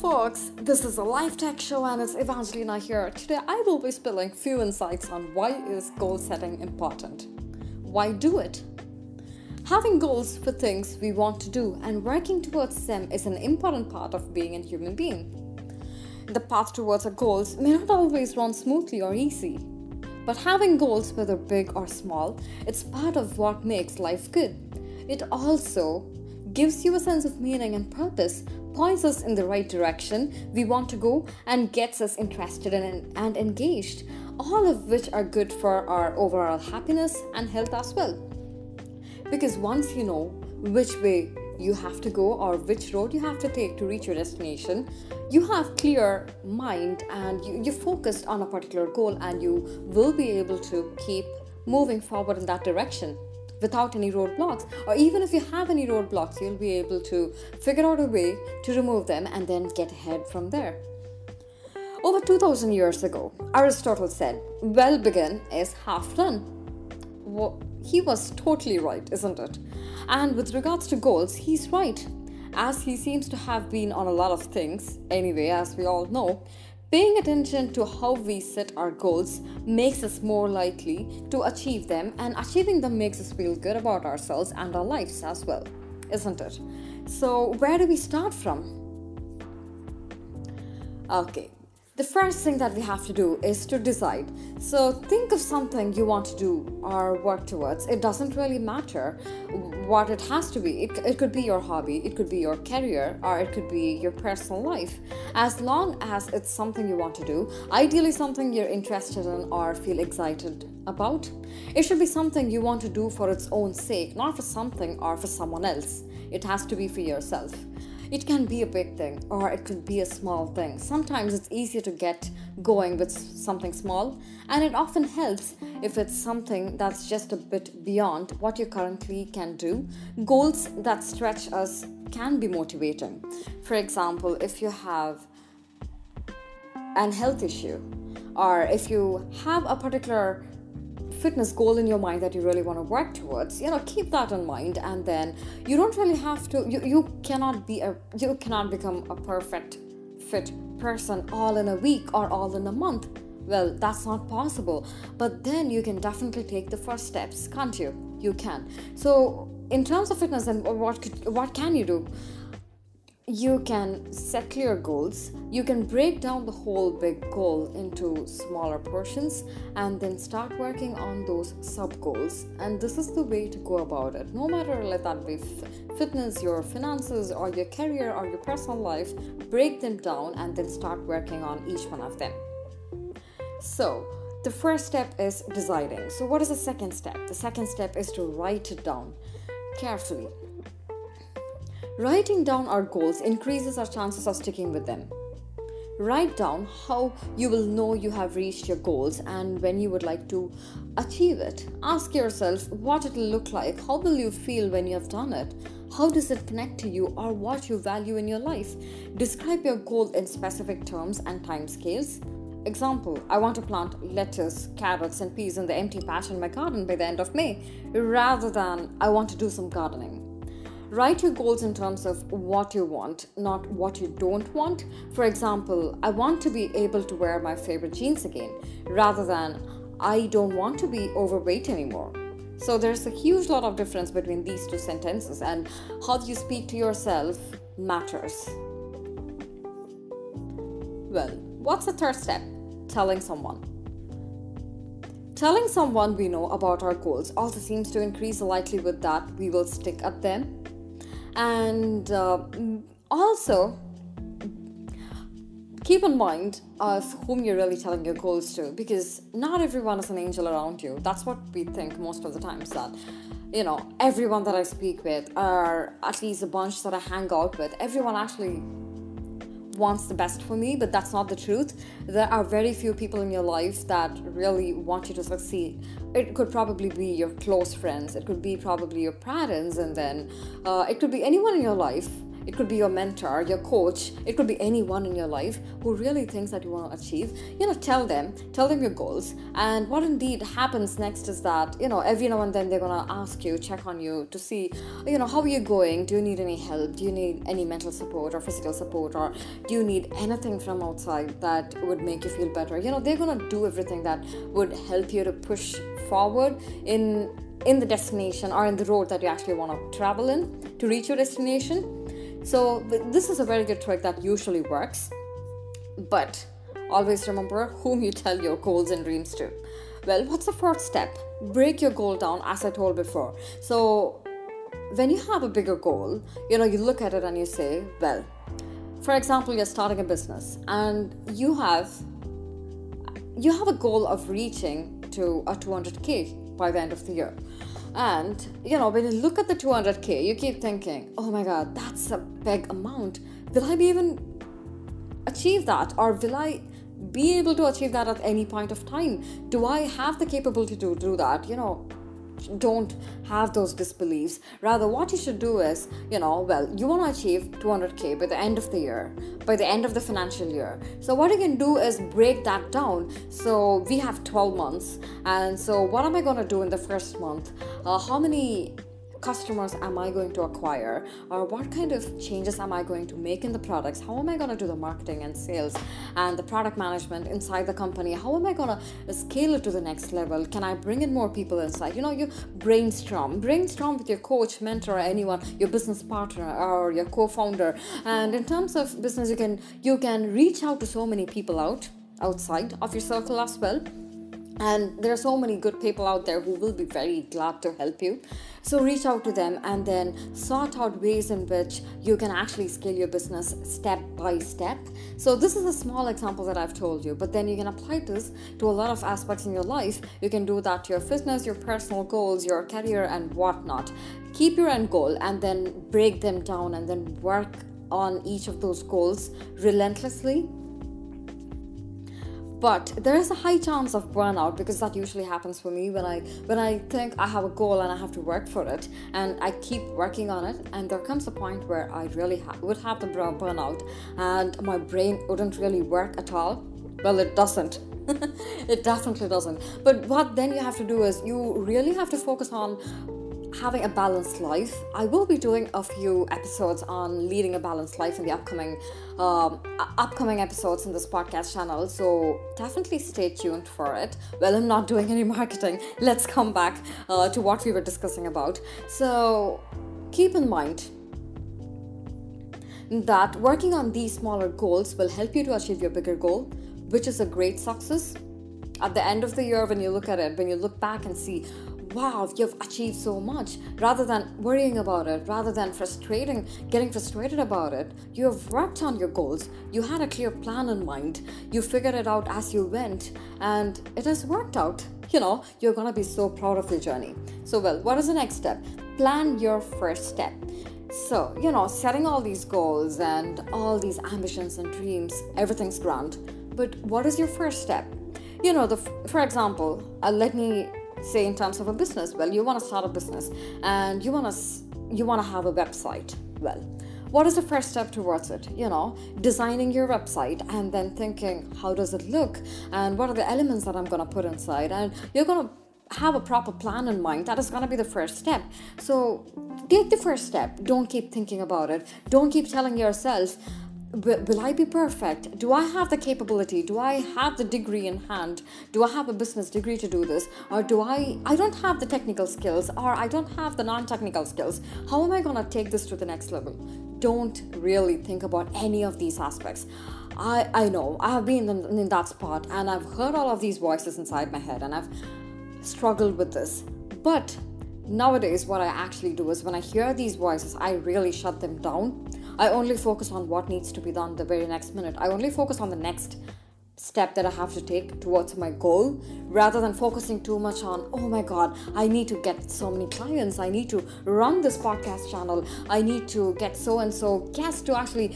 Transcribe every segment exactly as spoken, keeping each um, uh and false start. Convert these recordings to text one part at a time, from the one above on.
folks, this is the Life Tech Show and it's Evangelina here. Today I will be spilling few insights on why is goal setting important. Why do it? Having goals for things we want to do and working towards them is an important part of being a human being. The path towards our goals may not always run smoothly or easy, but having goals, whether big or small, it's part of what makes life good. It also gives you a sense of meaning and purpose, points us in the right direction we want to go, and gets us interested in and engaged, all of which are good for our overall happiness and health as well. Because once you know which way you have to go or which road you have to take to reach your destination, you have clear mind and you, you're focused on a particular goal, and you will be able to keep moving forward in that direction without any roadblocks. Or even if you have any roadblocks, you'll be able to figure out a way to remove them and then get ahead from there. Over two thousand years ago, Aristotle said, "Well begun is half done." Well, he was totally right, isn't it? And with regards to goals, he's right, as he seems to have been on a lot of things. Anyway, as we all know, paying attention to how we set our goals makes us more likely to achieve them, and achieving them makes us feel good about ourselves and our lives as well, isn't it? So where do we start from? Okay, the first thing that we have to do is to decide. So think of something you want to do or work towards. It doesn't really matter what it has to be. It, it could be your hobby, it could be your career, or it could be your personal life. As long as it's something you want to do, ideally something you're interested in or feel excited about. It should be something you want to do for its own sake, not for something or for someone else. It has to be for yourself. It can be a big thing or it could be a small thing. Sometimes it's easier to get going with something small, and it often helps if it's something that's just a bit beyond what you currently can do. Goals that stretch us can be motivating. For example, if you have an health issue or if you have a particular fitness goal in your mind that you really want to work towards, you know, keep that in mind, and then you don't really have to you, you cannot be a you cannot become a perfect fit person all in a week or all in a month. Well, that's not possible, but then you can definitely take the first steps, can't you? You can. So in terms of fitness, and what could, what can you do? You can set clear goals. You can break down the whole big goal into smaller portions and then start working on those sub goals. And this is the way to go about it. No matter let that be f- fitness, your finances, or your career, or your personal life, break them down and then start working on each one of them. So the first step is deciding. So what is the second step? The second step is to write it down carefully. Writing down our goals increases our chances of sticking with them. Write down how you will know you have reached your goals and when you would like to achieve it. Ask yourself what it will look like. How will you feel when you have done it? How does it connect to you or what you value in your life? Describe your goal in specific terms and timescales. Example, I want to plant lettuce, carrots, and peas in the empty patch in my garden by the end of May, rather than I want to do some gardening. Write your goals in terms of what you want, not what you don't want. For example, I want to be able to wear my favorite jeans again, rather than I don't want to be overweight anymore. So there's a huge lot of difference between these two sentences, and how you speak to yourself matters. Well, what's the third step? Telling someone. Telling someone we know about our goals also seems to increase the likelihood that we will stick at them. And uh, also, keep in mind of whom you're really telling your goals to, because not everyone is an angel around you. That's what we think most of the times, that, you know, everyone that I speak with, or at least a bunch that I hang out with, everyone actually wants the best for me, but that's not the truth. There are very few people in your life that really want you to succeed. It could probably be your close friends, it could be probably your parents, and then uh, it could be anyone in your life. It could be your mentor, your coach. It could be anyone in your life who really thinks that you want to achieve. You know, tell them. Tell them your goals. And what indeed happens next is that, you know, every now and then they're going to ask you, check on you to see, you know, how are you going? Do you need any help? Do you need any mental support or physical support? Or do you need anything from outside that would make you feel better? You know, they're going to do everything that would help you to push forward in in the destination or in the road that you actually want to travel in to reach your destination. So this is a very good trick that usually works. But always remember whom you tell your goals and dreams to. Well, what's the first step? Break your goal down, as I told before. So when you have a bigger goal, you know, you look at it and you say, well, for example, you're starting a business and you have you have a goal of reaching to a two hundred K by the end of the year. And you know, when you look at the two hundred K, you keep thinking, oh my god, that's a big amount. Will I be even achieve that? Or will I be able to achieve that at any point of time? Do I have the capability to do that? You know, don't have those disbeliefs. Rather, what you should do is, you know, well, you want to achieve two hundred K by the end of the year, by the end of the financial year. So what you can do is break that down. So we have twelve months, and so what am I going to do in the first month? Uh, how many customers am I going to acquire, or what kind of changes am I going to make in the products? How am I going to do the marketing and sales and the product management inside the company? How am I going to scale it to the next level? Can I bring in more people inside? You know, you brainstorm brainstorm with your coach, mentor, anyone, your business partner or your co-founder. And in terms of business, you can you can reach out to so many people out outside of your circle as well. And there are so many good people out there who will be very glad to help you. So reach out to them and then sort out ways in which you can actually scale your business step by step. So this is a small example that I've told you, but then you can apply this to a lot of aspects in your life. You can do that to your fitness, your personal goals, your career and whatnot. Keep your end goal and then break them down and then work on each of those goals relentlessly. But there is a high chance of burnout, because that usually happens for me when I when I think I have a goal and I have to work for it and I keep working on it, and there comes a point where I really ha- would have the burnout and my brain wouldn't really work at all. Well, it doesn't. It definitely doesn't. But what then you have to do is you really have to focus on having a balanced life. I will be doing a few episodes on leading a balanced life in the upcoming um, upcoming episodes in this podcast channel, so definitely stay tuned for it. Well, I'm not doing any marketing. Let's come back uh, to what we were discussing about. So keep in mind that working on these smaller goals will help you to achieve your bigger goal, which is a great success. At the end of the year, when you look at it, when you look back and see, wow, you've achieved so much, rather than worrying about it, rather than frustrating getting frustrated about it, you have worked on your goals, you had a clear plan in mind, you figured it out as you went, and it has worked out. You know, you're gonna be so proud of your journey. So, well, what is the next step? Plan your first step. So, you know, setting all these goals and all these ambitions and dreams, everything's grand, but what is your first step? You know, the for example uh, let me say in terms of a business, well, you want to start a business and you want to you want to have a website. Well, what is the first step towards it? You know, designing your website and then thinking, how does it look and what are the elements that I'm going to put inside? And you're going to have a proper plan in mind. That is going to be the first step. So take the first step. Don't keep thinking about it. Don't keep telling yourself, will I be perfect? Do I have the capability? Do I have the degree in hand? Do I have a business degree to do this? Or do I, I don't have the technical skills, or I don't have the non-technical skills. How am I going to take this to the next level? Don't really think about any of these aspects. I, I know, I have been in, in that spot and I've heard all of these voices inside my head and I've struggled with this. But nowadays, what I actually do is when I hear these voices, I really shut them down. I only focus on what needs to be done the very next minute. I only focus on the next step that I have to take towards my goal, rather than focusing too much on, oh my god, I need to get so many clients, I need to run this podcast channel, I need to get so and so guests to actually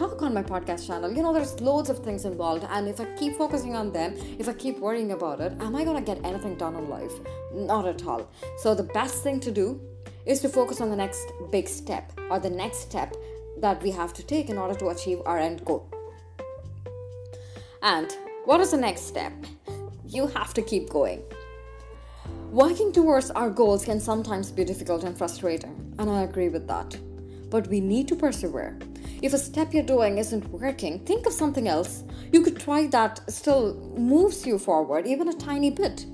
talk on my podcast channel. You know, there's loads of things involved, and if I keep focusing on them, if I keep worrying about it, am I gonna get anything done in life? Not at all. So the best thing to do is to focus on the next big step or the next step that we have to take in order to achieve our end goal. And what is the next step? You have to keep going. Working towards our goals can sometimes be difficult and frustrating, and I agree with that. But we need to persevere. If a step you're doing isn't working, think of something else. You could try that still moves you forward, even a tiny bit.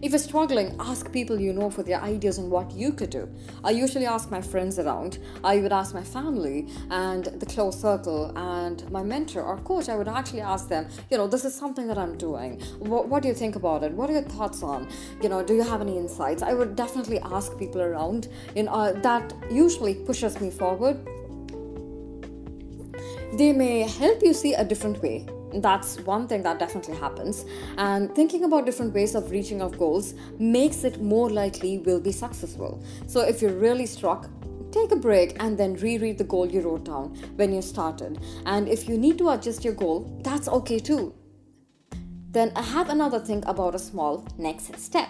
If you're struggling, ask people you know for their ideas on what you could do. I usually ask my friends around. I would ask my family and the close circle and my mentor or coach. I would actually ask them, you know, this is something that I'm doing. What, what do you think about it? What are your thoughts on? You know, do you have any insights? I would definitely ask people around. You know, that usually pushes me forward. They may help you see a different way. That's one thing that definitely happens, and thinking about different ways of reaching our goals makes it more likely we'll be successful. So if you're really struck, take a break and then reread the goal you wrote down when you started, and if you need to adjust your goal, that's okay too. Then I have another thing about a small next step.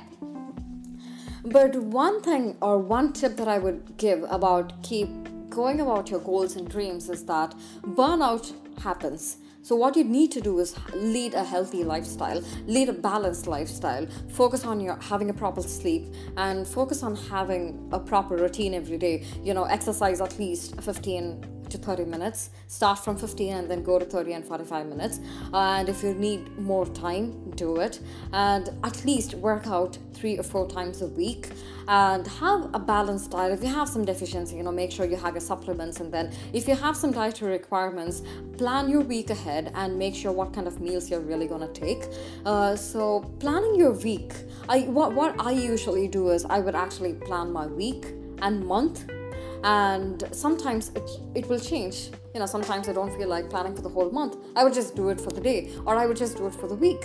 But one thing or one tip that I would give about keep going about your goals and dreams is that burnout happens. So what you need to do is lead a healthy lifestyle, lead a balanced lifestyle, focus on your having a proper sleep, and focus on having a proper routine every day. You know, exercise at least fifteen to thirty minutes. Start from fifteen and then go to thirty and forty-five minutes. And if you need more time, do it. And at least work out three or four times a week. And have a balanced diet. If you have some deficiency, you know, make sure you have your supplements. And then if you have some dietary requirements, plan your week ahead and make sure what kind of meals you're really going to take. Uh, so planning your week. I what, what I usually do is I would actually plan my week and month. And sometimes it, it will change. You know, sometimes I don't feel like planning for the whole month. I would just do it for the day, or I would just do it for the week.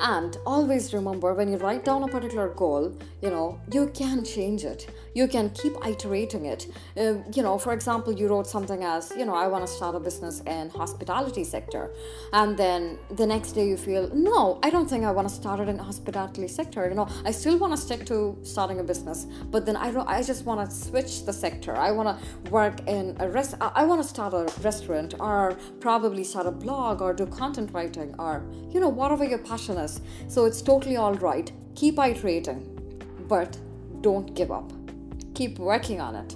And always remember, when you write down a particular goal, you know, you can change it. You can keep iterating it. Uh, you know, for example, you wrote something as, you know, I want to start a business in hospitality sector. And then the next day you feel, no, I don't think I want to start it in hospitality sector. You know, I still want to stick to starting a business, but then I don't, I just want to switch the sector. I want to work in a rest, I want to start a restaurant, or probably start a blog, or do content writing, or, you know, whatever your passion is. So it's totally all right. Keep iterating, but don't give up. Keep working on it.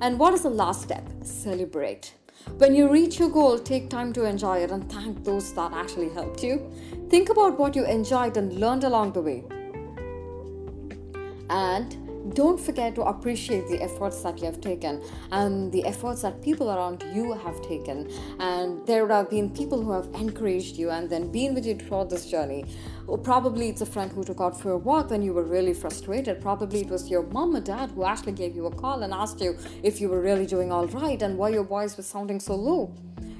And what is the last step? Celebrate. When you reach your goal, take time to enjoy it and thank those that actually helped you. Think about what you enjoyed and learned along the way. And don't forget to appreciate the efforts that you have taken and the efforts that people around you have taken. And there would have been people who have encouraged you and then been with you throughout this journey. Probably it's a friend who took out for a walk when you were really frustrated. Probably it was your mom or dad who actually gave you a call and asked you if you were really doing all right and why your voice was sounding so low.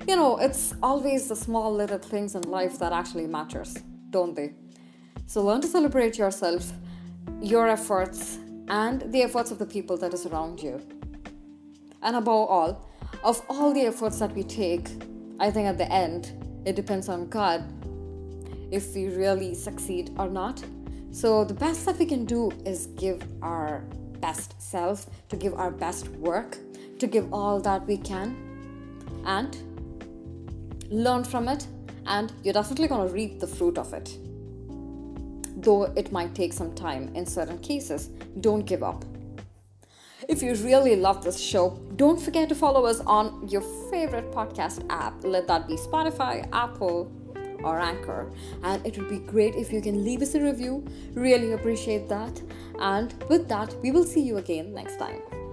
You know, it's always the small little things in life that actually matters, don't they? So learn to celebrate yourself, your efforts, and the efforts of the people that is around you. And above all, of all the efforts that we take, I think at the end, it depends on God if we really succeed or not. So the best that we can do is give our best self, to give our best work, to give all that we can, and learn from it, and you're definitely going to reap the fruit of it. Though it might take some time in certain cases, don't give up. If you really love this show, don't forget to follow us on your favorite podcast app. Let that be Spotify, Apple, or Anchor. And it would be great if you can leave us a review. Really appreciate that. And with that, we will see you again next time.